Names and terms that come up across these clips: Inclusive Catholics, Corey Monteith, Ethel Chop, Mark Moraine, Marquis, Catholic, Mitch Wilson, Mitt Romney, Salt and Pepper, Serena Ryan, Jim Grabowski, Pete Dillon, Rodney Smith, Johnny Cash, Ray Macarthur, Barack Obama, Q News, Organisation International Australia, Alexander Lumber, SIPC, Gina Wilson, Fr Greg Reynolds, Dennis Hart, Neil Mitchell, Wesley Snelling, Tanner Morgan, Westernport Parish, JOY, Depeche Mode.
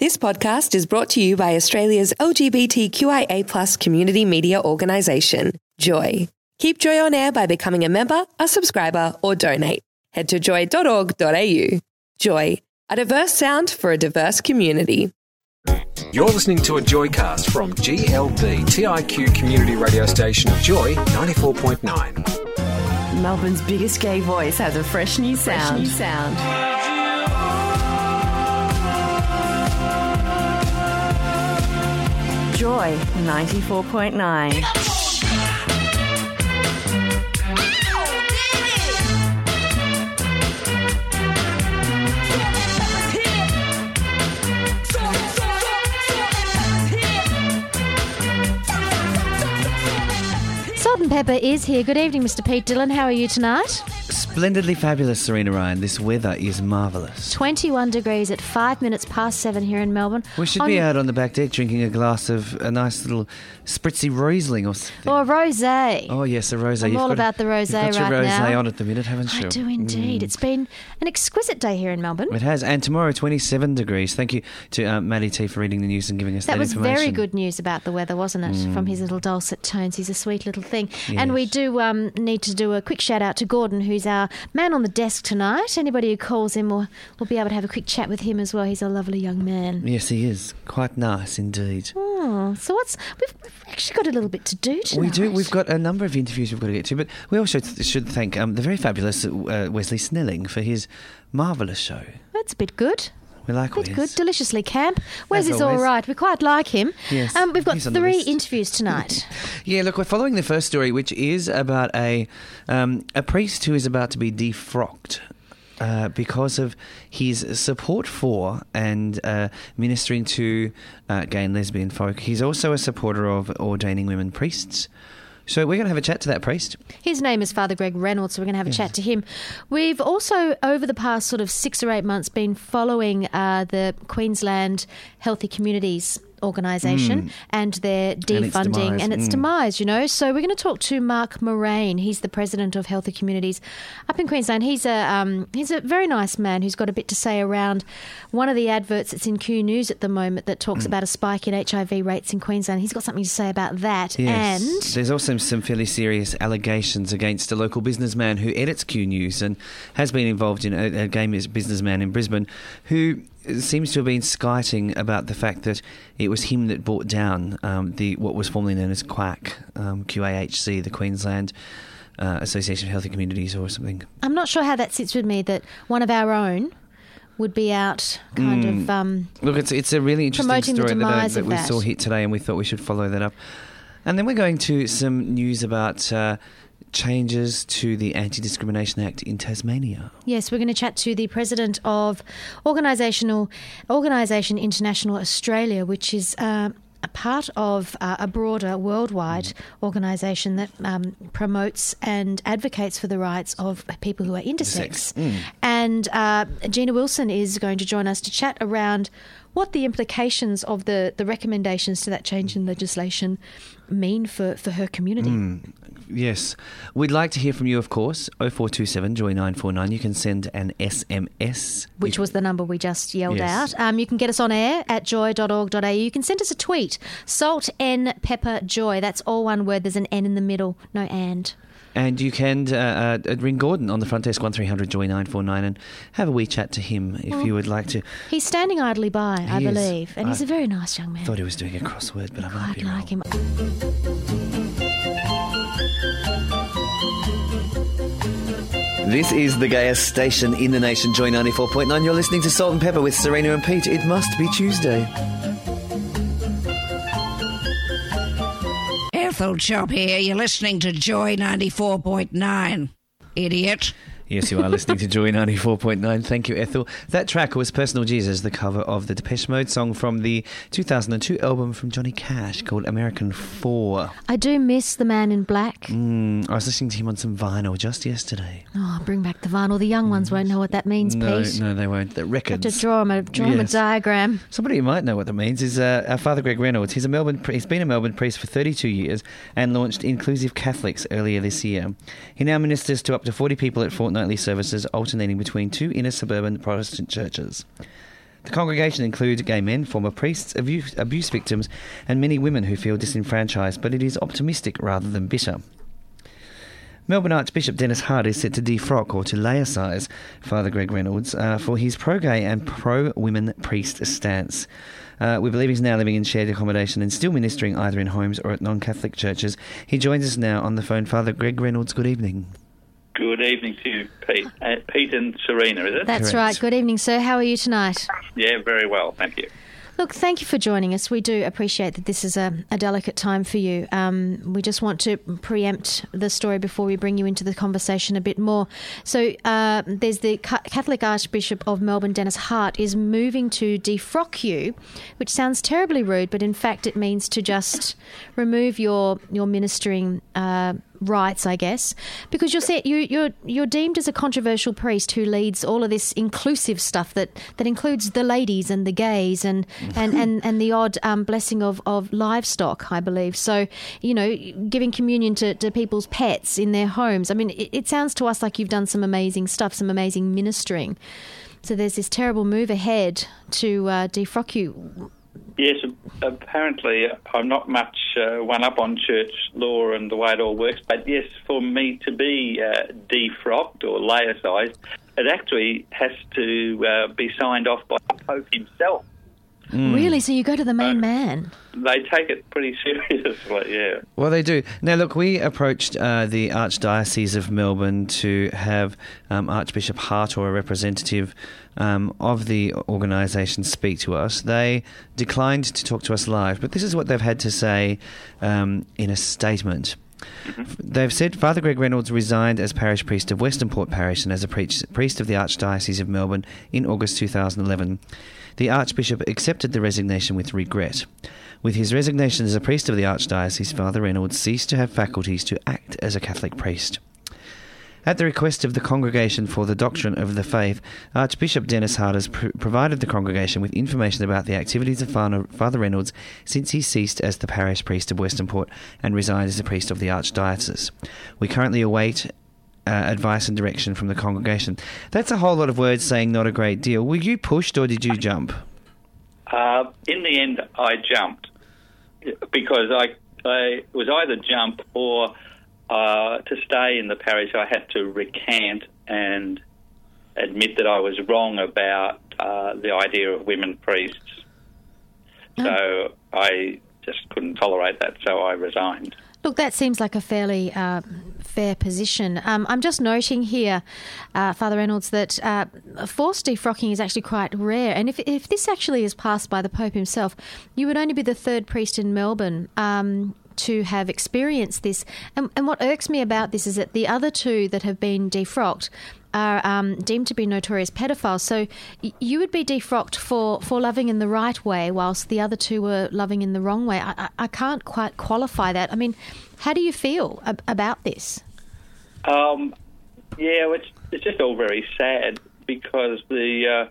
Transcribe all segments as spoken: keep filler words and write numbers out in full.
This podcast is brought to you by Australia's L G B T Q I A plus community media organisation, Joy. Keep Joy on air by becoming a member, a subscriber, or donate. Head to joy dot org dot a u. Joy, a diverse sound for a diverse community. You're listening to a Joycast from G L B T I Q community radio station Joy ninety-four point nine. Melbourne's biggest gay voice has a fresh new sound. Fresh new sound. Joy ninety-four point nine. Salt and Pepper is here. Good evening, Mister Pete Dillon. How are you tonight? Splendidly fabulous, Serena Ryan. This weather is marvellous. twenty-one degrees at five minutes past seven here in Melbourne. We should on be out on the back deck drinking a glass of a nice little spritzy Riesling or something. Or a rosé. Oh, yes, a rosé. I'm you've all about a, the rosé right now. You've got your right rosé now. On at the minute, haven't you? I do indeed. Mm. It's been an exquisite day here in Melbourne. It has. And tomorrow, twenty-seven degrees. Thank you to um, Maddie T for reading the news and giving us that, that information. That was very good news about the weather, wasn't it? Mm. From his little dulcet tones. He's a sweet little thing. Yes. And we do um, need to do a quick shout-out to Gordon, who's our man on the desk tonight. Anybody who calls him will, will be able to have a quick chat with him as well. He's a lovely young man. Yes, he is. Quite nice indeed. Oh, so what's we've, we've actually got a little bit to do tonight. We do. We've got a number of interviews we've got to get to, but we also th- should thank um, the very fabulous uh, Wesley Snelling for his marvellous show. That's a bit good. We like Wes. Good, good. Deliciously camp. Wes is all right. We quite like him. Yes. Um, we've got three interviews tonight. Yeah, look, we're following the first story, which is about a um, a priest who is about to be defrocked uh, because of his support for and uh, ministering to uh, gay and lesbian folk. He's also a supporter of ordaining women priests. So we're going to have a chat to that priest. His name is Fr Greg Reynolds, so we're going to have a yes. chat to him. We've also, over the past sort of six or eight months, been following uh, the Queensland Healthy Communities organisation mm. and their defunding and its, demise. And its mm. demise, you know. So we're going to talk to Mark Moraine. He's the president of Healthy Communities up in Queensland. He's a um, he's a very nice man who's got a bit to say around one of the adverts that's in Q News at the moment that talks mm. about a spike in H I V rates in Queensland. He's got something to say about that. Yes. And there's also some fairly serious allegations against a local businessman who edits Q News and has been involved in a, a gay businessman in Brisbane who seems to have been skiting about the fact that it was him that brought down um, the what was formerly known as Q A H C, um, Q A H C, the Queensland uh, Association of Healthy Communities or something. I'm not sure how that sits with me that one of our own would be out kind mm. of um, Look, it's it's a really interesting story that, I, that we that. saw hit today, and we thought we should follow that up. And then we're going to some news about Uh, changes to the Anti-Discrimination Act in Tasmania. Yes, we're going to chat to the president of Organisational Organisation International Australia, which is uh, a part of uh, a broader worldwide mm. organisation that um, promotes and advocates for the rights of people who are intersex. Mm. And uh, Gina Wilson is going to join us to chat around what the implications of the, the recommendations to that change in legislation mean for, for her community. Mm, yes. We'd like to hear from you, of course. oh four two seven Joy nine four nine. You can send an S M S. Which was the number we just yelled yes. out. Um, you can get us on air at joy dot org dot a u. You can send us a tweet. Salt and Pepper Joy. That's all one word. There's an N in the middle. No and. And you can uh, uh, ring Gordon on the front desk, one three hundred Joy nine four nine, and have a wee chat to him if well, you would like to. He's standing idly by, he I is. believe, and I he's a very nice young man. I thought he was doing a crossword, but I might be like wrong. Him. This is the gayest station in the nation, Joy ninety-four point nine. You're listening to Salt and Pepper with Serena and Pete. It must be Tuesday. Ethel Chop here. You're listening to Joy ninety-four point nine, idiot. Yes, you are listening to Joy ninety-four point nine. Thank you, Ethel. That track was Personal Jesus, the cover of the Depeche Mode song from the two thousand two album from Johnny Cash called American Four. I do miss the man in black. Mm, I was listening to him on some vinyl just yesterday. Oh, bring back the vinyl. The young ones mm. won't know what that means, no, Pete. No, they won't. The records. I have to draw him a, draw yes. him a diagram. Somebody who might know what that means is uh, our Fr Greg Reynolds. He's a Melbourne. He's been a Melbourne priest for thirty-two years and launched Inclusive Catholics earlier this year. He now ministers to up to forty people at Fort nightly services alternating between two inner suburban Protestant churches. The congregation includes gay men, former priests, abuse, abuse victims, and many women who feel disenfranchised, but it is optimistic rather than bitter. Melbourne Archbishop Dennis Hart is set to defrock, or to laicise, Father Greg Reynolds uh, for his pro-gay and pro-women priest stance. Uh, we believe he's now living in shared accommodation and still ministering either in homes or at non-Catholic churches. He joins us now on the phone. Father Greg Reynolds, good evening. Good evening to you, Pete. Uh, Pete and Serena, is it? That's correct. Right. Good evening, sir. How are you tonight? Yeah, very well, thank you. Look, thank you for joining us. We do appreciate that this is a, a delicate time for you. Um, we just want to preempt the story before we bring you into the conversation a bit more. So uh, there's the Ca- Catholic Archbishop of Melbourne, Dennis Hart, is moving to defrock you, which sounds terribly rude, but in fact it means to just remove your your ministering uh, rights, I guess, because you're set, you, you're you're deemed as a controversial priest who leads all of this inclusive stuff that, that includes the ladies and the gays and and, and, and the odd um, blessing of, of livestock, I believe. So, you know, giving communion to, to people's pets in their homes. I mean, it, it sounds to us like you've done some amazing stuff, some amazing ministering. So there's this terrible move ahead to uh, defrock you. Yes, apparently I'm not much uh, one up on church law and the way it all works, but yes, for me to be uh, defrocked or laicized, it actually has to uh, be signed off by the Pope himself. Mm. Really? So you go to the main uh, man? They take it pretty seriously, yeah. Well, they do. Now, look, we approached uh, the Archdiocese of Melbourne to have um, Archbishop Hart or a representative um, of the organisation speak to us. They declined to talk to us live, but this is what they've had to say um, in a statement. Mm-hmm. They've said Father Greg Reynolds resigned as parish priest of Westernport Parish and as a priest of the Archdiocese of Melbourne in August twenty eleven. The Archbishop accepted the resignation with regret. With his resignation as a priest of the Archdiocese, Father Reynolds ceased to have faculties to act as a Catholic priest. At the request of the Congregation for the Doctrine of the Faith, Archbishop Dennis Hart has pr- provided the congregation with information about the activities of Father Reynolds since he ceased as the parish priest of Westernport and resigned as the priest of the Archdiocese. We currently await Uh, advice and direction from the congregation. That's a whole lot of words saying not a great deal. Were you pushed or did you jump? Uh, in the end, I jumped because I, I was either jump or uh, to stay in the parish I had to recant and admit that I was wrong about uh, the idea of women priests. So oh. I just couldn't tolerate that, so I resigned. Look, that seems like a fairly uh, fair position. Um, I'm just noting here, uh, Father Reynolds, that uh, forced defrocking is actually quite rare. And if if this actually is passed by the Pope himself, you would only be the third priest in Melbourne um, to have experienced this. And, and what irks me about this is that the other two that have been defrocked are um, deemed to be notorious pedophiles. So y- you would be defrocked for, for loving in the right way whilst the other two were loving in the wrong way. I, I can't quite qualify that. I mean, how do you feel ab- about this? Um, yeah, it's, it's just all very sad because the, uh,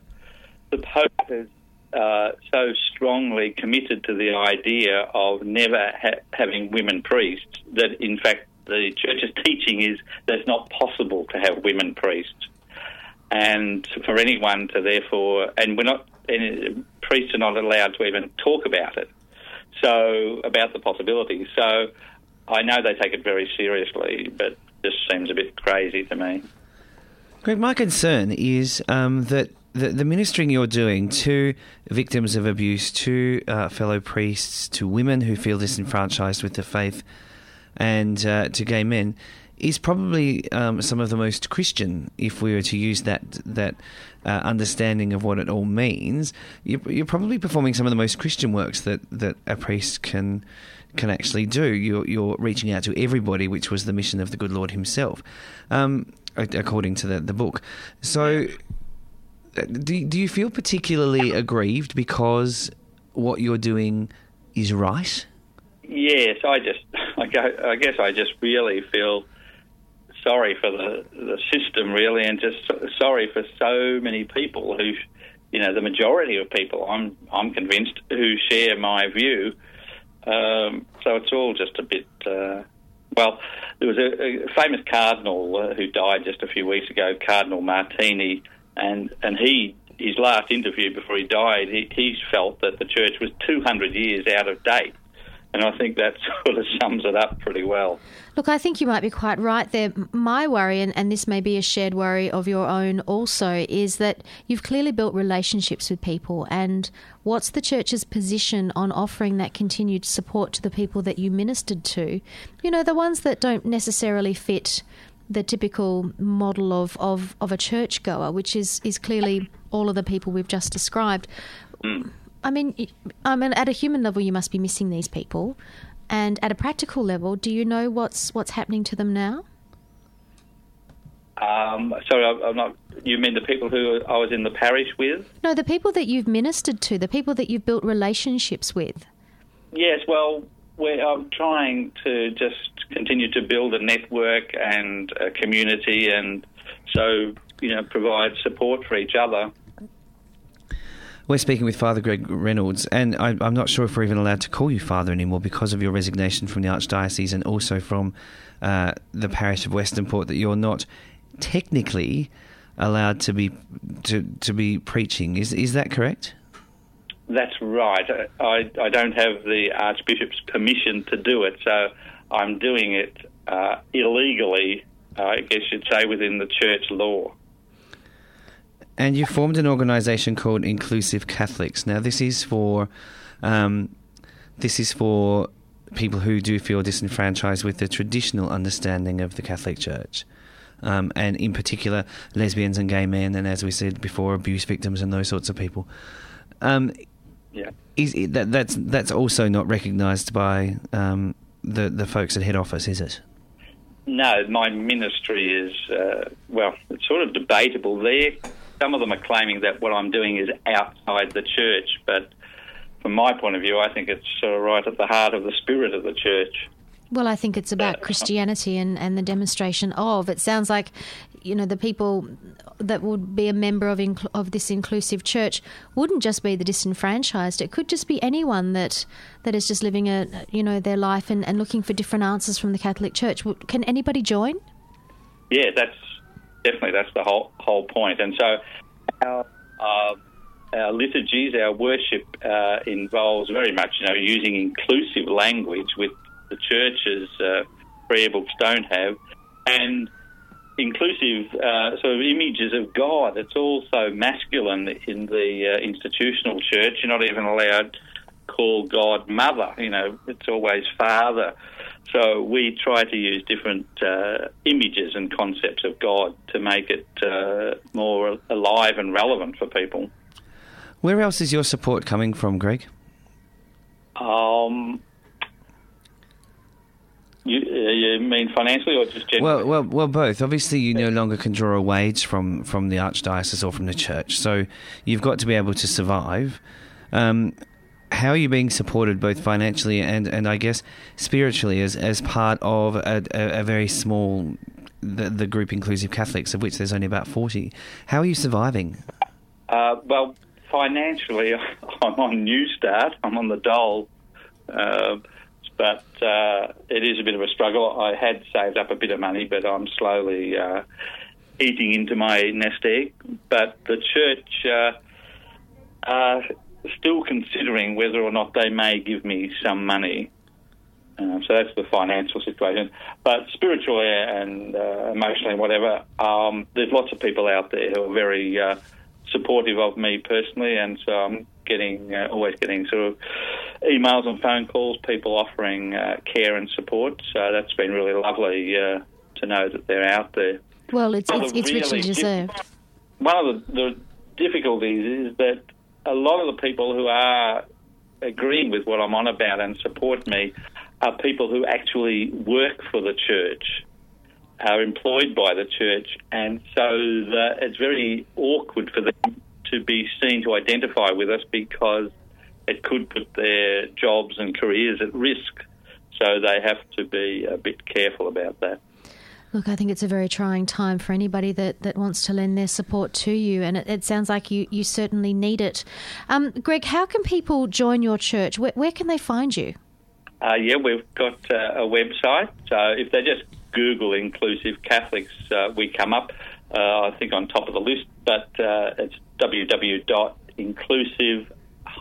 the Pope is uh, so strongly committed to the idea of never ha- having women priests that, in fact, the church's teaching is that it's not possible to have women priests, and for anyone to therefore, and we're not, and priests are not allowed to even talk about it. So about the possibility. So I know they take it very seriously, but this seems a bit crazy to me. Greg, my concern is um, that. The, the ministering you're doing to victims of abuse, to uh, fellow priests, to women who feel disenfranchised with the faith, and uh, to gay men, is probably um, some of the most Christian, if we were to use that that uh, understanding of what it all means. You're, you're probably performing some of the most Christian works that, that a priest can can actually do. You're, you're reaching out to everybody, which was the mission of the good Lord himself, um, according to the, the book. So do, do you feel particularly aggrieved because what you're doing is right? Yes, I just, I guess I just really feel sorry for the, the system, really, and just sorry for so many people who, you know, the majority of people, I'm I'm convinced, who share my view. Um, so it's all just a bit, uh, well, there was a, a famous cardinal who died just a few weeks ago, Cardinal Martini, and, and he his last interview before he died, he, he felt that the church was two hundred years out of date. And I think that sort of sums it up pretty well. Look, I think you might be quite right there. My worry, and, and this may be a shared worry of your own also, is that you've clearly built relationships with people. And what's the church's position on offering that continued support to the people that you ministered to? You know, the ones that don't necessarily fit the typical model of, of, of a churchgoer, which is, is clearly all of the people we've just described. Mm. I mean, I mean, at a human level, you must be missing these people, and at a practical level, do you know what's what's happening to them now? Um, sorry, I'm not. You mean the people who I was in the parish with? No, the people that you've ministered to, the people that you've built relationships with. Yes, well, we're, I'm trying to just continue to build a network and a community, and so you know, provide support for each other. We're speaking with Father Greg Reynolds, and I, I'm not sure if we're even allowed to call you Father anymore because of your resignation from the Archdiocese and also from uh, the parish of Westernport, that you're not technically allowed to be to, to be preaching. Is is that correct? That's right. I, I don't have the Archbishop's permission to do it, so I'm doing it uh, illegally, I guess you'd say, within the church law. And you formed an organisation called Inclusive Catholics. Now, this is for um, this is for people who do feel disenfranchised with the traditional understanding of the Catholic Church, um, and in particular, lesbians and gay men, and as we said before, abuse victims and those sorts of people. Um, yeah, is it, that that's that's also not recognised by um, the the folks at head office, is it? No, my ministry is uh, well, it's sort of debatable there. Some of them are claiming that what I'm doing is outside the church, but from my point of view, I think it's sort of right at the heart of the spirit of the church. Well, I think it's about Christianity and, and the demonstration of. It sounds like, you know, the people that would be a member of inc- of this inclusive church wouldn't just be the disenfranchised. It could just be anyone that that is just living a you know their life and, and looking for different answers from the Catholic Church. Can anybody join? Yeah, that's. Definitely, that's the whole whole point. And so our, uh, our liturgies, our worship uh, involves very much, you know, using inclusive language, which the church's uh, prayer books don't have, and inclusive uh, sort of images of God. It's also masculine in the uh, institutional church. You're not even allowed to call God mother. You know, it's always father. So we try to use different uh, images and concepts of God to make it uh, more alive and relevant for people. Where else is your support coming from, Greg? Um, you, you mean financially or just generally? Well, well, well, both. Obviously, you no longer can draw a wage from, from the Archdiocese or from the church, so you've got to be able to survive. Um How are you being supported both financially and, and I guess spiritually as, as part of a, a, a very small, the, the group Inclusive Catholics, of which there's only about forty? How are you surviving? Uh, well, financially, I'm on New Start. I'm on the dole. Uh, but uh, it is a bit of a struggle. I had saved up a bit of money, but I'm slowly uh, eating into my nest egg. But the church... Uh, uh, still considering whether or not they may give me some money. Um, so that's the financial situation. But spiritually and uh, emotionally and whatever, um, there's lots of people out there who are very uh, supportive of me personally, and so I'm getting uh, always getting sort of emails and phone calls, people offering uh, care and support. So that's been really lovely uh, to know that they're out there. Well, it's it's, it's richly deserved. One of the, the difficulties is that a lot of the people who are agreeing with what I'm on about and support me are people who actually work for the church, are employed by the church, and so the, it's very awkward for them to be seen to identify with us because it could put their jobs and careers at risk. So they have to be a bit careful about that. Look, I think it's a very trying time for anybody that, that wants to lend their support to you, and it, it sounds like you, you certainly need it. Um, Greg, how can people join your church? Where, where can they find you? Uh, yeah, we've got uh, a website. So if they just Google Inclusive Catholics, uh, we come up, uh, I think, on top of the list, but uh, it's w w w dot inclusive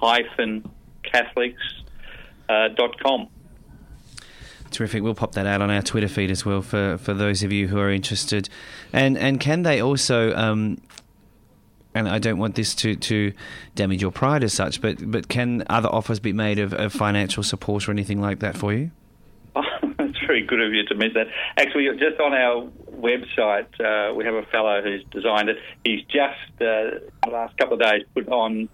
dash catholics dot com. Terrific. We'll pop that out on our Twitter feed as well for, for those of you who are interested. And and can they also, um, and I don't want this to, to damage your pride as such, but, but can other offers be made of, of financial support or anything like that for you? Oh, that's very good of you to mention that. Actually, just on our website, uh, we have a fellow who's designed it. He's just, uh, the last couple of days, put on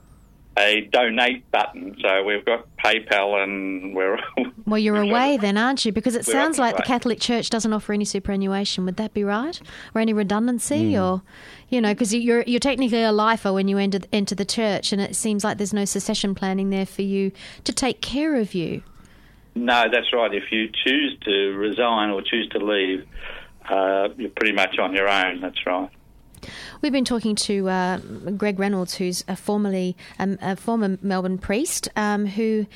a donate button. So we've got PayPal and we're... Well, you're away then, aren't you? Because it sounds like the Catholic Church doesn't offer any superannuation. Would that be right? Or any redundancy? Mm. Or, you know, because you're you're technically a lifer when you enter, enter the church, and it seems like there's no succession planning there for you to take care of you. No, that's right. If you choose to resign or choose to leave, uh, you're pretty much on your own. That's right. We've been talking to uh, Greg Reynolds, who's a formerly um, a former Melbourne priest, um, who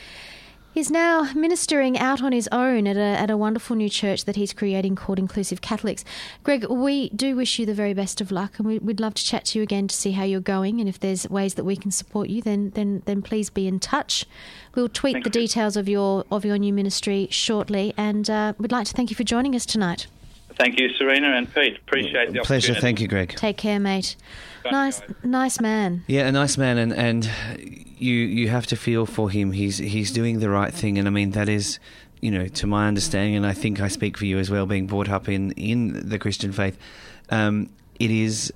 is now ministering out on his own at a at a wonderful new church that he's creating called Inclusive Catholics. Greg, we do wish you the very best of luck, and we, we'd love to chat to you again to see how you're going, and if there's ways that we can support you, then then then please be in touch. We'll tweet thank the you. details of your of your new ministry shortly, and uh, we'd like to thank you for joining us tonight. Thank you, Serena and Pete. Appreciate the opportunity. Pleasure. Thank you, Greg. Take care, mate. Nice, nice man. Yeah, a nice man, and, and you you have to feel for him. He's he's doing the right thing, and I mean that is, you know, to my understanding, and I think I speak for you as well. Being brought up in, in the Christian faith, um, it is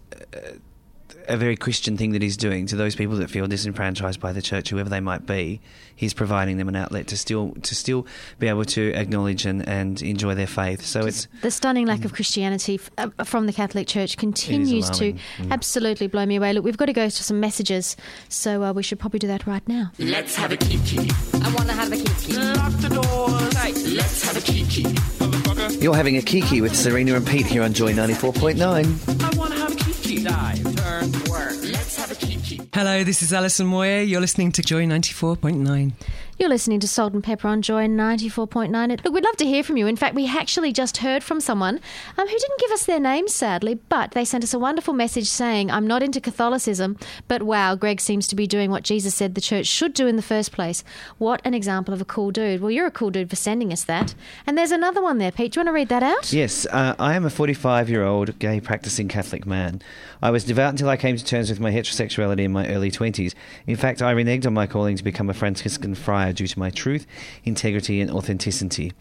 a very Christian thing that he's doing. To those people that feel disenfranchised by the church, whoever they might be, he's providing them an outlet to still to still be able to acknowledge and, and enjoy their faith. So just it's the stunning lack of Christianity from the Catholic Church continues to mm. absolutely blow me away. Look, we've got to go to some messages, so uh, we should probably do that right now. Let's have a kiki. I want to have a kiki. Lock the doors. Right. Let's have a kiki. Motherfucker. You're having a kiki with Serena and Pete here on Joy ninety-four point nine. I want to have a kiki. Dive. Turn. Work. Let's have a kiki. Hello, this is Alison Moyer. You're listening to Joy ninety-four point nine. You're listening to Salt and Pepper on Joy ninety-four point nine. Look, we'd love to hear from you. In fact, we actually just heard from someone um, who didn't give us their name, sadly, but they sent us a wonderful message saying, I'm not into Catholicism, but wow, Greg seems to be doing what Jesus said the church should do in the first place. What an example of a cool dude. Well, you're a cool dude for sending us that. And there's another one there, Pete. Do you want to read that out? Yes. Uh, I am a forty-five-year-old gay practicing Catholic man. I was devout until I came to terms with my heterosexuality in my early twenties. In fact, I reneged on my calling to become a Franciscan friar due to my truth, integrity and authenticity.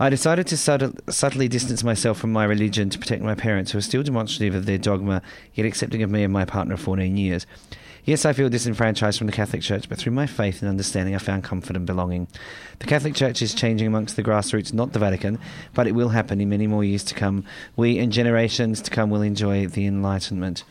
I decided to subtle, subtly distance myself from my religion to protect my parents, who are still demonstrative of their dogma, yet accepting of me and my partner of fourteen years. Yes, I feel disenfranchised from the Catholic Church, but through my faith and understanding I found comfort and belonging. The Catholic Church is changing amongst the grassroots, not the Vatican, but it will happen in many more years to come. We and generations to come will enjoy the Enlightenment.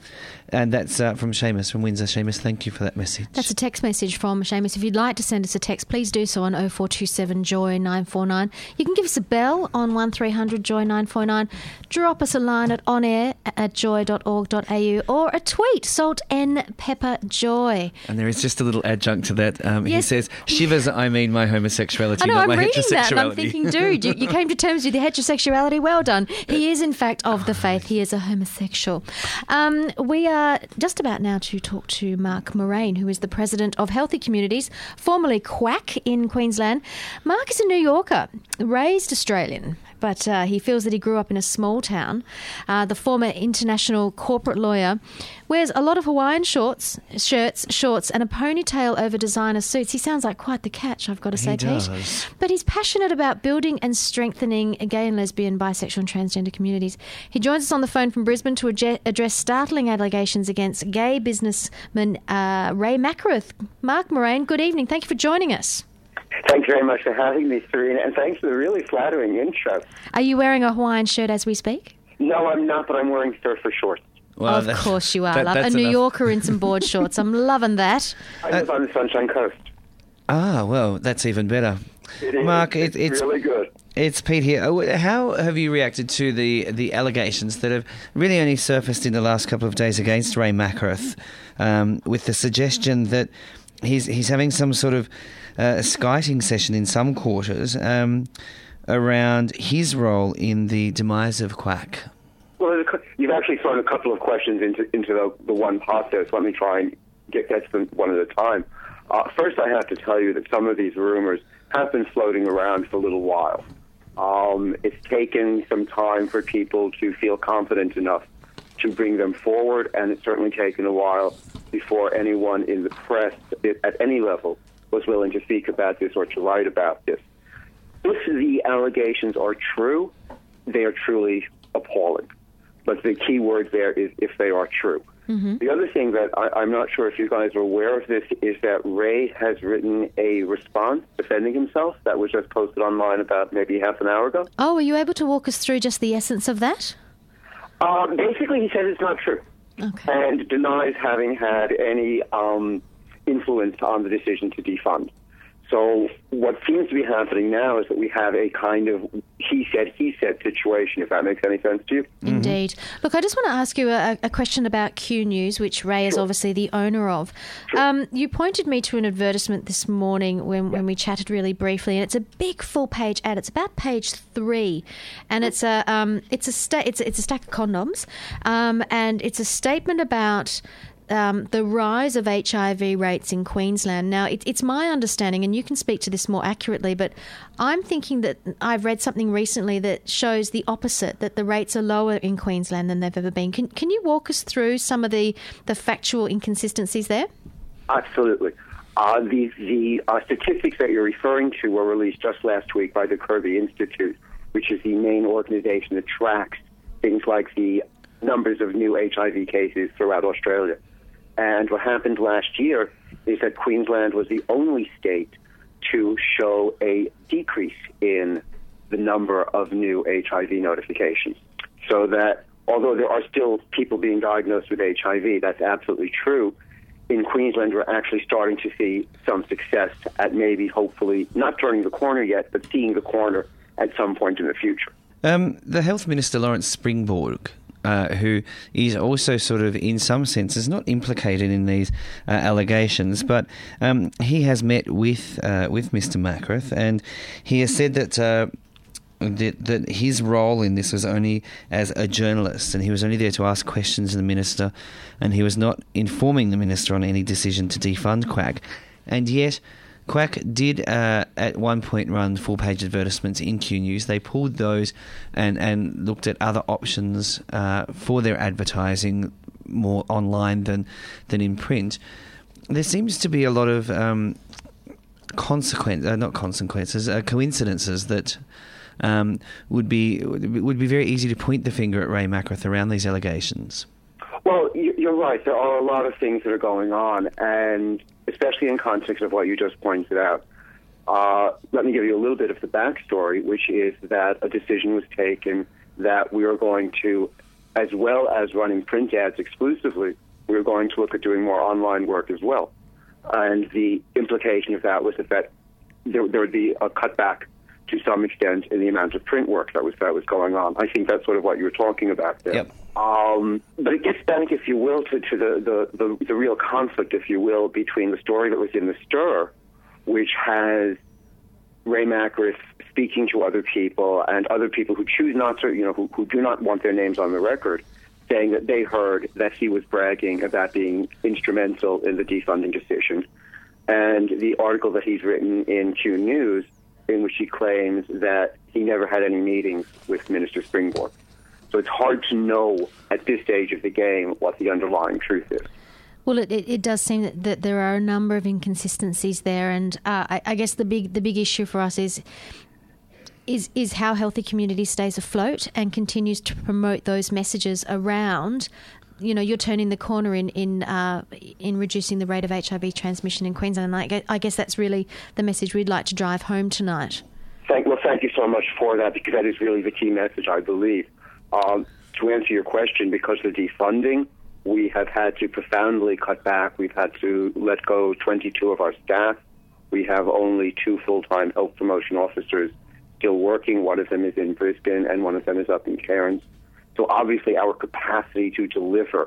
And that's uh, from Seamus, from Windsor. Seamus, thank you for that message. That's a text message from Seamus. If you'd like to send us a text, please do so on oh four two seven J O Y nine four nine. You can give us a bell on one three hundred J O Y nine four nine. Drop us a line at onair at joy dot org dot a u or a tweet, Salt and Pepper Joy. And there is just a little adjunct to that. Um, yes. He says, shivers, I mean my homosexuality, I know, not I'm my heterosexuality. I'm reading that and I'm thinking, dude, you, you came to terms with your heterosexuality. Well done. He is, in fact, of the faith. He is a homosexual. Um, we are just about now to talk to Mark Moraine, who is the president of Healthy Communities, formerly QAHC in Queensland. Mark is a New Yorker, raised Australian, but uh, he feels that he grew up in a small town. Uh, the former international corporate lawyer wears a lot of Hawaiian shorts, shirts, shorts and a ponytail over designer suits. He sounds like quite the catch, I've got to say, he does. Pete. But he's passionate about building and strengthening gay and lesbian, bisexual and transgender communities. He joins us on the phone from Brisbane to adge- address startling allegations against gay businessman uh, Ray Macarthur. Mark Moraine, good evening. Thank you for joining us. Thank you very much for having me, Serena, and thanks for the really flattering intro. Are you wearing a Hawaiian shirt as we speak? No, I'm not, but I'm wearing surfer shorts. Well, of course you are, that, love. A New enough. Yorker in some board shorts. I'm loving that. I live uh, on the Sunshine Coast. Ah, well, that's even better. It is. Mark, it, it's, it's really good. It's Pete here. How have you reacted to the, the allegations that have really only surfaced in the last couple of days against Ray Macarthur, um, with the suggestion that he's he's having some sort of uh, skiting session in some quarters um, around his role in the demise of QAHC? Well, you've actually thrown a couple of questions into into the, the one part there, so let me try and get to them one at a time. Uh, first, I have to tell you that some of these rumors have been floating around for a little while. Um, it's taken some time for people to feel confident enough to bring them forward, and it's certainly taken a while before anyone in the press at any level was willing to speak about this or to write about this. If the allegations are true, they are truly appalling. But the key word there is if they are true. Mm-hmm. The other thing that I, I'm not sure if you guys are aware of this is that Ray has written a response defending himself that was just posted online about maybe half an hour ago. Oh, were you able to walk us through just the essence of that? Uh, basically, he says it's not true, okay, and denies having had any um, influence on the decision to defund. So what seems to be happening now is that we have a kind of he said, he said situation, if that makes any sense to you. Indeed. Mm-hmm. Look, I just want to ask you a, a question about Q News, which Ray sure. is obviously the owner of. Sure. Um, you pointed me to an advertisement this morning when, yeah. when we chatted really briefly, and it's a big full-page ad. It's about page three, and it's a um, it's a sta- it's, it's a stack of condoms, um, and it's a statement about Um, the rise of H I V rates in Queensland. Now, it, it's my understanding, and you can speak to this more accurately, but I'm thinking that I've read something recently that shows the opposite, that the rates are lower in Queensland than they've ever been. Can, can you walk us through some of the, the factual inconsistencies there? Absolutely. Uh, the the uh, statistics that you're referring to were released just last week by the Kirby Institute, which is the main organisation that tracks things like the numbers of new H I V cases throughout Australia. And what happened last year is that Queensland was the only state to show a decrease in the number of new H I V notifications. So that although there are still people being diagnosed with H I V, that's absolutely true, in Queensland we're actually starting to see some success at maybe hopefully not turning the corner yet, but seeing the corner at some point in the future. Um, the Health Minister, Lawrence Springborg, Uh, who is also sort of, in some senses, not implicated in these uh, allegations, but um, he has met with uh, with Mister Macarthur, and he has said that, uh, that that his role in this was only as a journalist, and he was only there to ask questions to the minister, and he was not informing the minister on any decision to defund Q A H C, and yet Q A H C did uh, at one point run full-page advertisements in Q News. They pulled those and, and looked at other options uh, for their advertising more online than than in print. There seems to be a lot of um, consequence, uh, not consequences, uh, coincidences that um, would be would be very easy to point the finger at Ray Macarthur around these allegations. Well, you're right. There are a lot of things that are going on, and especially in context of what you just pointed out. Uh, let me give you a little bit of the backstory, which is that a decision was taken that we are going to, as well as running print ads exclusively, we were going to look at doing more online work as well. And the implication of that was that there, there would be a cutback to some extent in the amount of print work that was that was going on. I think that's sort of what you were talking about there. Yep. Um, but it gets back, if you will, to, to the, the, the, the real conflict, if you will, between the story that was in the Stir, which has Ray Macarthur speaking to other people and other people who choose not to, you know, who, who do not want their names on the record, saying that they heard that he was bragging about being instrumental in the defunding decision. And the article that he's written in Q News, in which he claims that he never had any meetings with Minister Springborg. So it's hard to know at this stage of the game what the underlying truth is. Well, it, it, it does seem that, that there are a number of inconsistencies there, and uh, I, I guess the big the big issue for us is is is how Healthy Community stays afloat and continues to promote those messages around. You know, you're turning the corner in in uh, in reducing the rate of H I V transmission in Queensland. And I, I guess that's really the message we'd like to drive home tonight. Thank, well, thank you so much for that, because that is really the key message, I believe. Um, to answer your question, because of the defunding, we have had to profoundly cut back. We've had to let go twenty-two of our staff. We have only two full-time health promotion officers still working. One of them is in Brisbane and one of them is up in Cairns. So obviously our capacity to deliver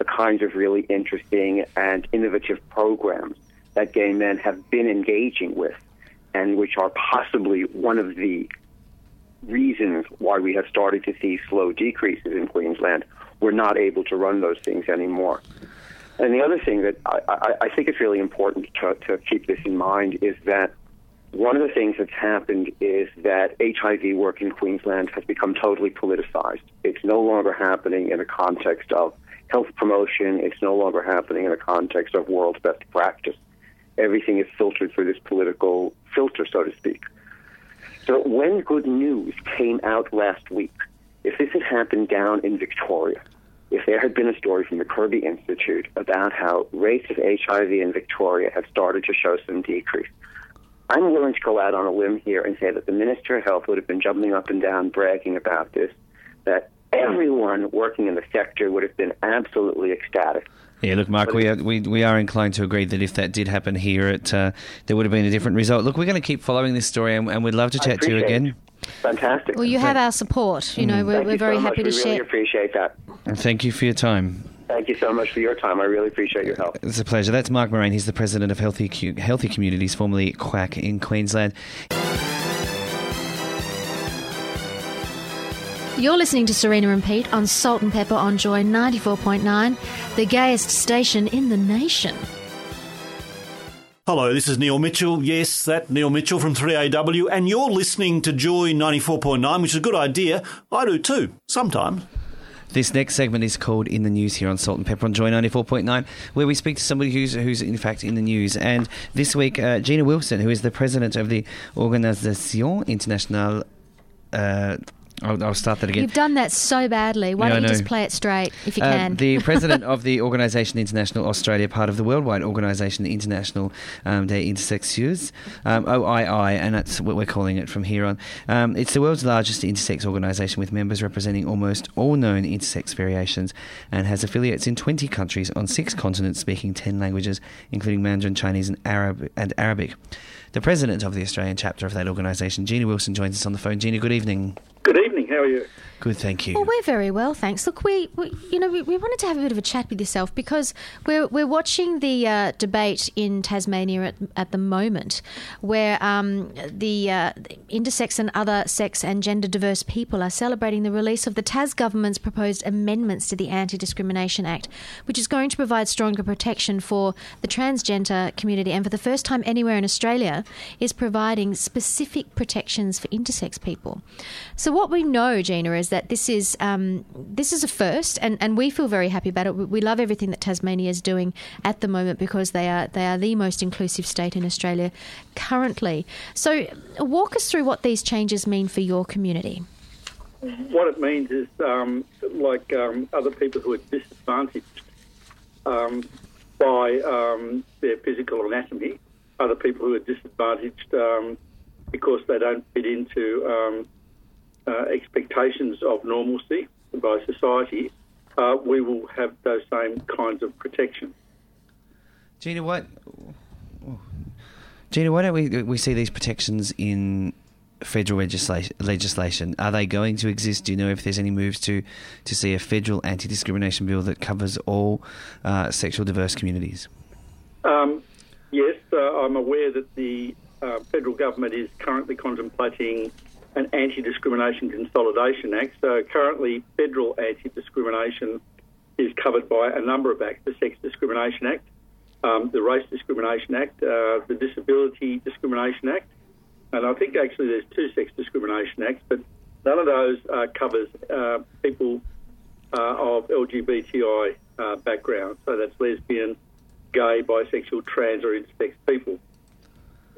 the kinds of really interesting and innovative programs that gay men have been engaging with, and which are possibly one of the reasons why we have started to see slow decreases in Queensland. We're not able to run those things anymore. And the other thing that I, I, I think it's really important to, to keep this in mind is that one of the things that's happened is that H I V work in Queensland has become totally politicized. It's no longer happening in the context of health promotion. It's no longer happening in the context of world best practice. Everything is filtered through this political filter, so to speak. So when good news came out last week, if this had happened down in Victoria, if there had been a story from the Kirby Institute about how rates of H I V in Victoria have started to show some decrease, I'm willing to go out on a limb here and say that the Minister of Health would have been jumping up and down bragging about this, that everyone working in the sector would have been absolutely ecstatic. Yeah, look, Mark, we are, we, we are inclined to agree that if that did happen here, it uh, there would have been a different result. Look, we're going to keep following this story, and, and we'd love to chat to you again. It. Fantastic. Well, you have our support. You know, mm. we're, we're you very so happy much. to we share. We really appreciate that. And thank you for your time. Thank you so much for your time. I really appreciate your help. It's a pleasure. That's Mark Moraine. He's the president of Healthy Q- Healthy Communities, formerly Q A H C in Queensland. You're listening to Serena and Pete on Salt and Pepper on Joy ninety-four point nine, the gayest station in the nation. Hello, this is Neil Mitchell. Yes, that Neil Mitchell from three A W, and you're listening to Joy ninety-four point nine, which is a good idea. I do too, sometimes. This next segment is called In the News here on Salt and Pepper on Joy ninety-four point nine, where we speak to somebody who's, who's in fact in the news. And this week, uh, Gina Wilson, who is the president of the Organisation International... Uh, I'll, I'll start that again. You've done that so badly. Why yeah, don't you just play it straight, if you uh, can? The president of the Organisation International Australia, part of the worldwide Organisation International um, des Intersexes, um, O I I, and that's what we're calling it from here on. Um, it's the world's largest intersex organisation, with members representing almost all known intersex variations, and has affiliates in twenty countries on six continents, speaking ten languages, including Mandarin, Chinese and, Arab- and Arabic. The president of the Australian chapter of that organisation, Gina Wilson, joins us on the phone. Gina, good evening. Good evening. How are you? Good, thank you. Well, we're very well, thanks. Look, we, we you know, we, we wanted to have a bit of a chat with yourself because we're we're watching the uh, debate in Tasmania at, at the moment, where um, the uh, intersex and other sex and gender diverse people are celebrating the release of the Tas government's proposed amendments to the Anti-Discrimination Act, which is going to provide stronger protection for the transgender community, and for the first time anywhere in Australia is providing specific protections for intersex people. So what we know, Gina, is that this is um, this is a first, and, and we feel very happy about it. We love everything that Tasmania is doing at the moment because they are they are the most inclusive state in Australia currently. So walk us through what these changes mean for your community. What it means is, um, like um, other people who are disadvantaged um, by um, their physical anatomy, other people who are disadvantaged um, because they don't fit into... Um, Uh, expectations of normalcy by society, uh, we will have those same kinds of protection. Gina, what? Oh. Gina, why don't we we see these protections in federal legisla- legislation? Are they going to exist? Do you know if there's any moves to to see a federal anti-discrimination bill that covers all uh, sexual diverse communities? Um, yes, uh, I'm aware that the uh, federal government is currently contemplating an Anti-Discrimination Consolidation Act. So currently federal anti-discrimination is covered by a number of acts, the Sex Discrimination Act, um, the Race Discrimination Act, uh, the Disability Discrimination Act, and I think actually there's two Sex Discrimination Acts, but none of those uh, covers uh, people uh, of L G B T I uh, background. So that's lesbian, gay, bisexual, trans or intersex people.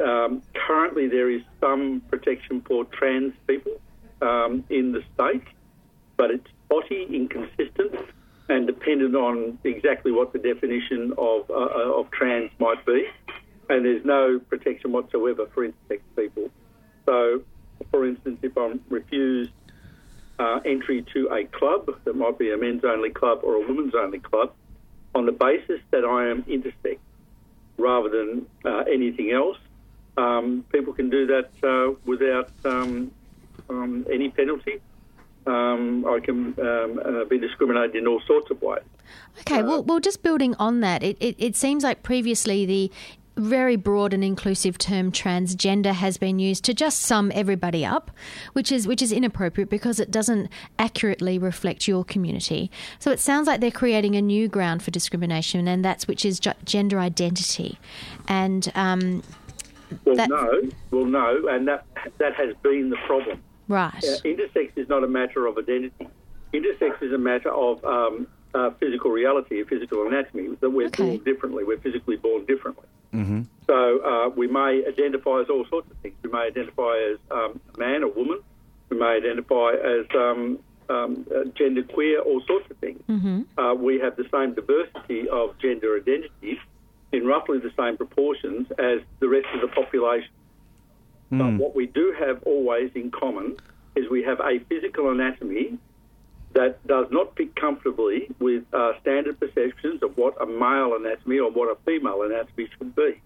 Um, currently there is some protection for trans people um, in the state, but it's spotty, inconsistent and dependent on exactly what the definition of, uh, of trans might be, and there's no protection whatsoever for intersex people. So, for instance, if I'm refused uh, entry to a club, that might be a men's only club or a women's only club, on the basis that I am intersex rather than uh, anything else, Um, people can do that uh, without um, um, any penalty. Um, I can um, uh, be discriminated in all sorts of ways. Okay, uh, well, well, just building on that, it, it, it seems like previously the very broad and inclusive term transgender has been used to just sum everybody up, which is which is inappropriate because it doesn't accurately reflect your community. So it sounds like they're creating a new ground for discrimination, and that's which is gender identity. And um, well, that... no, well, no, and that that has been the problem. Right, uh, intersex is not a matter of identity. Intersex is a matter of um, uh, physical reality, physical anatomy. That we're okay. born differently. We're physically born differently. Mm-hmm. So uh, we may identify as all sorts of things. We may identify as um, a man or woman. We may identify as um, um, uh, genderqueer, all sorts of things. Mm-hmm. Uh, we have the same diversity of gender identities in roughly the same proportions as the rest of the population. Mm. But what we do have always in common is we have a physical anatomy that does not fit comfortably with uh, standard perceptions of what a male anatomy or what a female anatomy should be.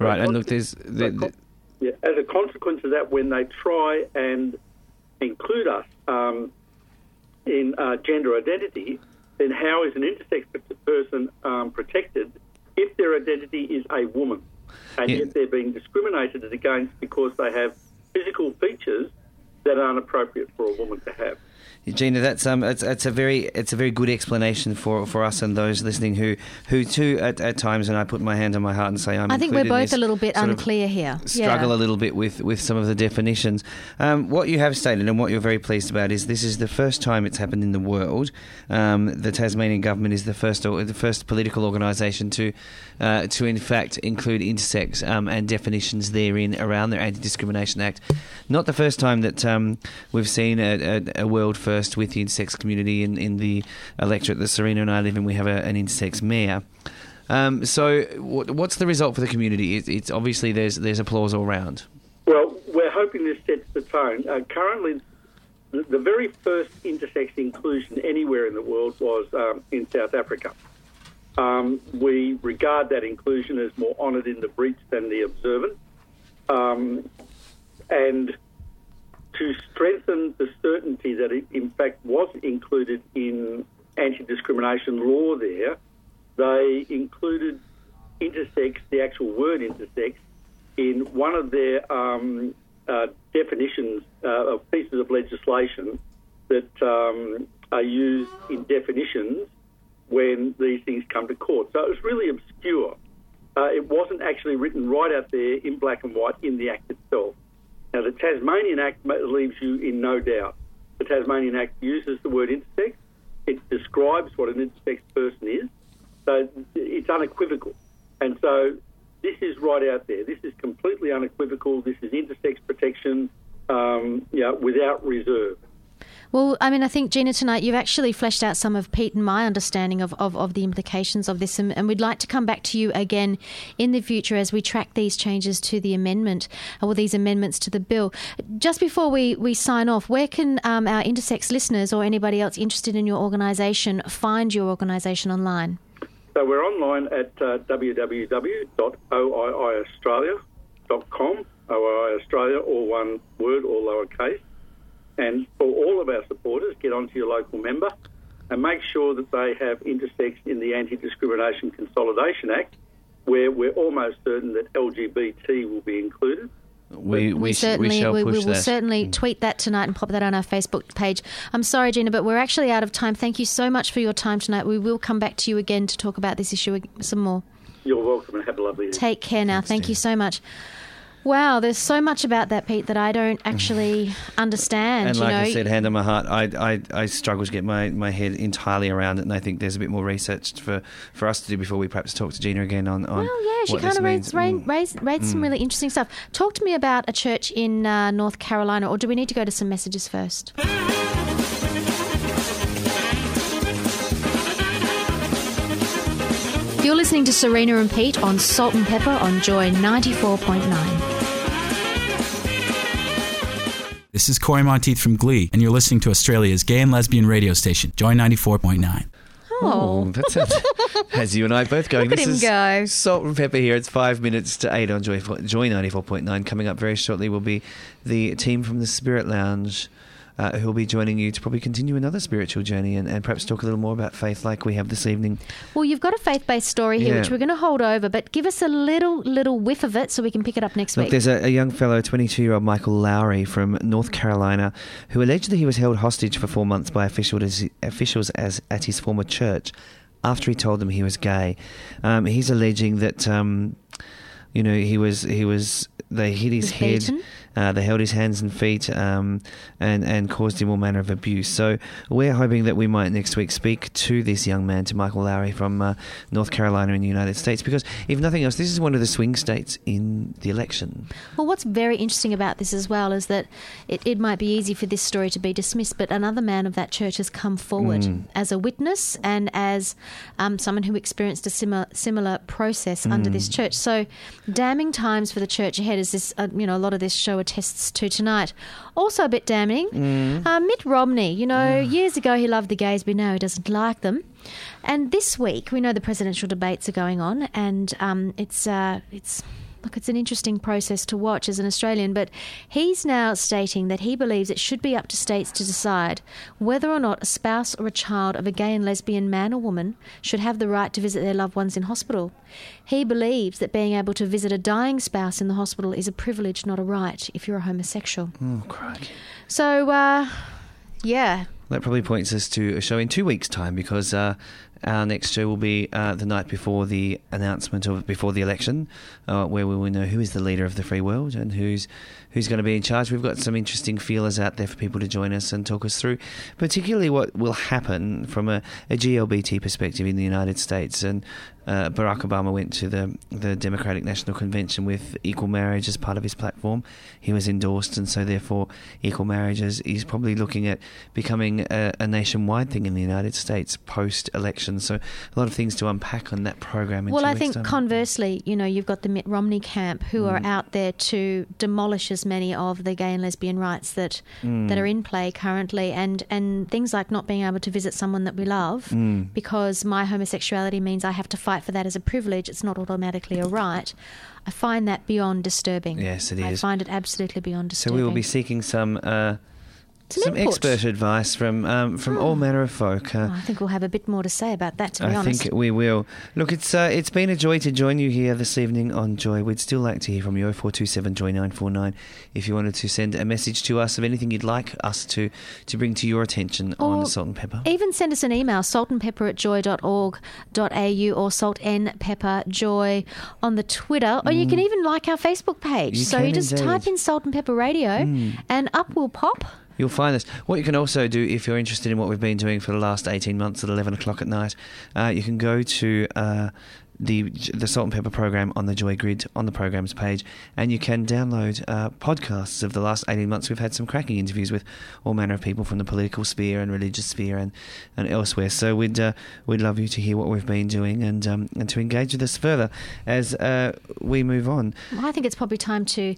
Right, and look, there's... The, the... Yeah, as a consequence of that, when they try and include us um, in uh, gender identity, then how is an intersex person um, protected if their identity is a woman? And yeah. yet they're being discriminated against because they have physical features that aren't appropriate for a woman to have. Gina, that's um, it's it's a very it's a very good explanation for, for us and those listening who who too at, at times, and I put my hand on my heart and say I'm. I think we're both a little bit unclear here. Struggle yeah. a little bit with, with some of the definitions. Um, what you have stated and what you're very pleased about is this is the first time it's happened in the world. Um, the Tasmanian government is the first or the first political organisation to uh, to in fact include intersex um, and definitions therein around their Anti-Discrimination Act. Not the first time that um, we've seen a, a, a world first. First with the intersex community in, in the electorate that Serena and I live in, we have a, an intersex mayor. Um, so, w- what's the result for the community? It, it's obviously there's there's applause all round. Well, we're hoping this sets the tone. Uh, currently, the, the very first intersex inclusion anywhere in the world was um, in South Africa. Um, we regard that inclusion as more honoured in the breach than the observant, um, and. To strengthen the certainty that it, in fact, was included in anti-discrimination law there, they included intersex, the actual word intersex, in one of their um, uh, definitions uh, of pieces of legislation that um, are used in definitions when these things come to court. So it was really obscure. Uh, it wasn't actually written right out there in black and white in the Act itself. Now, the Tasmanian Act leaves you in no doubt. The Tasmanian Act uses the word intersex. It describes what an intersex person is. So it's unequivocal. And so this is right out there. This is completely unequivocal. This is intersex protection um, you know, without reserve. Well, I mean, I think, Gina, tonight you've actually fleshed out some of Pete and my understanding of, of, of the implications of this, and, and we'd like to come back to you again in the future as we track these changes to the amendment, or these amendments to the bill. Just before we, we sign off, where can um, our intersex listeners or anybody else interested in your organisation find your organisation online? So we're online at uh, w w w dot o i i australia dot com, O I I Australia, all one word, all lowercase. And for all of our supporters, get onto your local member and make sure that they have intersex in the Anti-Discrimination Consolidation Act, where we're almost certain that L G B T will be included. We, we, we, certainly, sh- we shall push we, we will that. certainly tweet that tonight and pop that on our Facebook page. I'm sorry, Gina, but we're actually out of time. Thank you so much for your time tonight. We will come back to you again to talk about this issue some more. You're welcome, and have a lovely day. Take care now. Thanks, Thank Gina. you so much. Wow, there's so much about that, Pete, that I don't actually understand. And like you know, I said, hand on my heart, I, I, I struggle to get my, my head entirely around it, and I think there's a bit more research for, for us to do before we perhaps talk to Gina again on, on well, yeah, she what kind of raised, raised, raised, raised mm. some really interesting stuff. Talk to me about a church in uh, North Carolina, or do we need to go to some messages first? You're listening to Serena and Pete on Salt and Pepper on Joy ninety-four point nine. This is Corey Monteith from Glee, and you're listening to Australia's gay and lesbian radio station, Joy ninety-four point nine. Oh, that sounds... As you and I both going, Look this is go. Salt and Pepper here. It's five minutes to eight on Joy, Joy ninety-four point nine. Coming up very shortly will be the team from the Spirit Lounge. uh, who'll be joining you to probably continue another spiritual journey and, and perhaps talk a little more about faith like we have this evening. Well, you've got a faith-based story here, yeah. which we're going to hold over, but give us a little, little whiff of it so we can pick it up next Look, week. There's a, a young fellow, twenty-two-year-old Michael Lowry from North Carolina, who alleged that he was held hostage for four months by official des- officials as at his former church after he told them he was gay. Um, he's alleging that... Um, You know, he was, he was, they hit his head, uh, they held his hands and feet, um, and, and caused him all manner of abuse. So we're hoping that we might next week speak to this young man, to Michael Lowry from uh, North Carolina in the United States, because if nothing else, this is one of the swing states in the election. Well, what's very interesting about this as well is that it, it might be easy for this story to be dismissed, but another man of that church has come forward mm. as a witness and as um, someone who experienced a similar, similar process mm. under this church. So... damning times for the church ahead, as this, uh, you know, a lot of this show attests to tonight. Also a bit damning, mm. uh, Mitt Romney. You know, yeah. years ago he loved the gays, but now he doesn't like them. And this week, we know the presidential debates are going on, and um, it's uh, it's look, it's an interesting process to watch as an Australian. But he's now stating that he believes it should be up to states to decide whether or not a spouse or a child of a gay and lesbian man or woman should have the right to visit their loved ones in hospital. He believes that being able to visit a dying spouse in the hospital is a privilege, not a right, if you're a homosexual. Oh, crikey. So, uh, yeah. That probably points us to a show in two weeks' time because uh, our next show will be uh, the night before the announcement of before the election uh, where we will know who is the leader of the free world and who's who's going to be in charge. We've got some interesting feelers out there for people to join us and talk us through, particularly what will happen from a, a G L B T perspective in the United States. And uh, Barack Obama went to the, the Democratic National Convention with equal marriage as part of his platform. He was endorsed, and so therefore equal marriage is he's probably looking at becoming A, a nationwide thing in the United States post-election. So a lot of things to unpack on that program. Well, I think time. Conversely, you know, you've got the Mitt Romney camp who mm. are out there to demolish as many of the gay and lesbian rights that mm. that are in play currently, and, and things like not being able to visit someone that we love mm. because my homosexuality means I have to fight for that as a privilege. It's not automatically a right. I find that beyond disturbing. Yes, it is. I find it absolutely beyond disturbing. So we will be seeking some... Uh, Some input. Expert advice from um, from oh. all manner of folk. Uh, oh, I think we'll have a bit more to say about that, to be I honest. I think we will. Look, it's uh, it's been a joy to join you here this evening on Joy. We'd still like to hear from you, oh four two seven Joy nine four nine, if you wanted to send a message to us of anything you'd like us to, to bring to your attention or on Salt and Pepper. Even send us an email, saltandpepper at joy dot org dot a u or saltandpepperjoy on the Twitter. Or mm. you can even like our Facebook page. You so you just indeed. type in Salt and Pepper Radio mm. and up will pop. You'll find this. What you can also do, if you're interested in what we've been doing for the last eighteen months at eleven o'clock at night, uh, you can go to uh, the the Salt and Pepper program on the Joy Grid on the programs page, and you can download uh, podcasts of the last eighteen months. We've had some cracking interviews with all manner of people from the political sphere and religious sphere and, and elsewhere. So we'd uh, we'd love you to hear what we've been doing and um, and to engage with us further as uh, we move on. Well, I think it's probably time to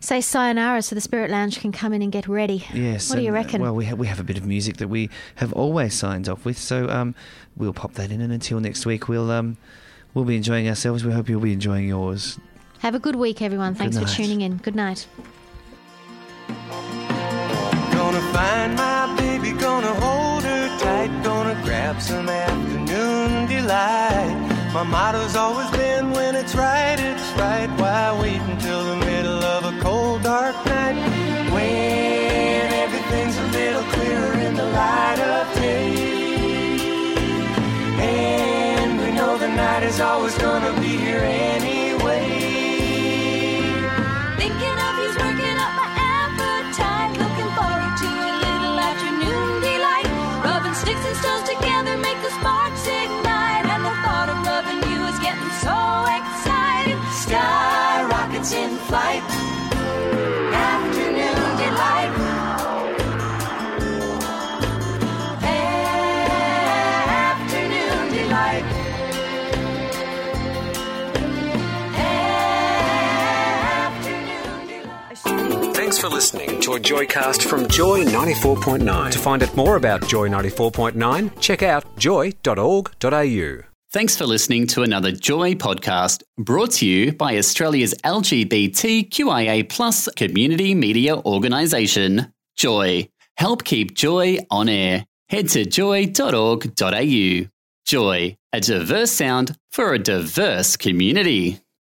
say sayonara so the Spirit Lounge can come in and get ready. Yes. What do you reckon? Well, we have, we have a bit of music that we have always signed off with, so um, we'll pop that in, and until next week, we'll... Um, We'll be enjoying ourselves. We hope you'll be enjoying yours. Have a good week, everyone. Thanks for tuning in. Good night. Gonna find my baby, gonna hold her tight, gonna grab some afternoon delight. My motto's always been when it's right, it's right. Why wait until the middle of a cold, dark night? When everything's a little clearer in the light of day. The night is always gonna be here anyway. Thinking of you's working up my appetite. Looking forward to a little afternoon delight. Rubbing sticks and stones together make the sparks ignite. And the thought of loving you is getting so exciting. Sky rockets in flight. Afternoon delight. Thanks for listening to a Joycast from Joy ninety-four point nine. To find out more about Joy ninety-four point nine, check out joy dot org dot a u. Thanks for listening to another Joy podcast brought to you by Australia's L G B T Q I A plus community media organisation, Joy. help keep Joy on air. Head to joy dot org dot a u. Joy, a diverse sound for a diverse community.